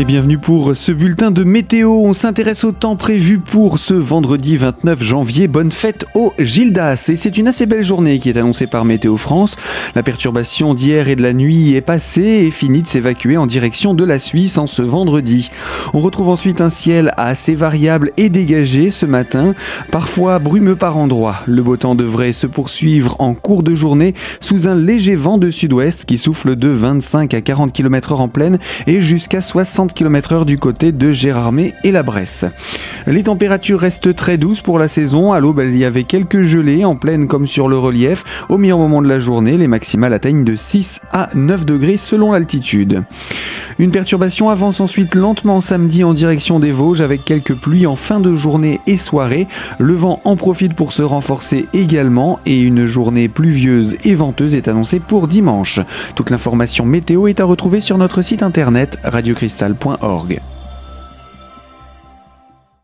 Et bienvenue pour ce bulletin de météo. On s'intéresse au temps prévu pour ce vendredi 29 janvier. Bonne fête aux Gildas. Et c'est une assez belle journée qui est annoncée par Météo France. La perturbation d'hier et de la nuit est passée et finit de s'évacuer en direction de la Suisse en ce vendredi. On retrouve ensuite un ciel assez variable et dégagé ce matin, parfois brumeux par endroits. Le beau temps devrait se poursuivre en cours de journée sous un léger vent de sud-ouest qui souffle de 25 à 40 km/h en plaine et jusqu'à 60 km/h du côté de Gérardmer et la Bresse. Les températures restent très douces pour la saison. À l'aube, il y avait quelques gelées en plaine comme sur le relief. Au meilleur moment de la journée, les maximales atteignent de 6 à 9 degrés selon l'altitude. Une perturbation avance ensuite lentement samedi en direction des Vosges avec quelques pluies en fin de journée et soirée. Le vent en profite pour se renforcer également et une journée pluvieuse et venteuse est annoncée pour dimanche. Toute l'information météo est à retrouver sur notre site internet radiocristal.org.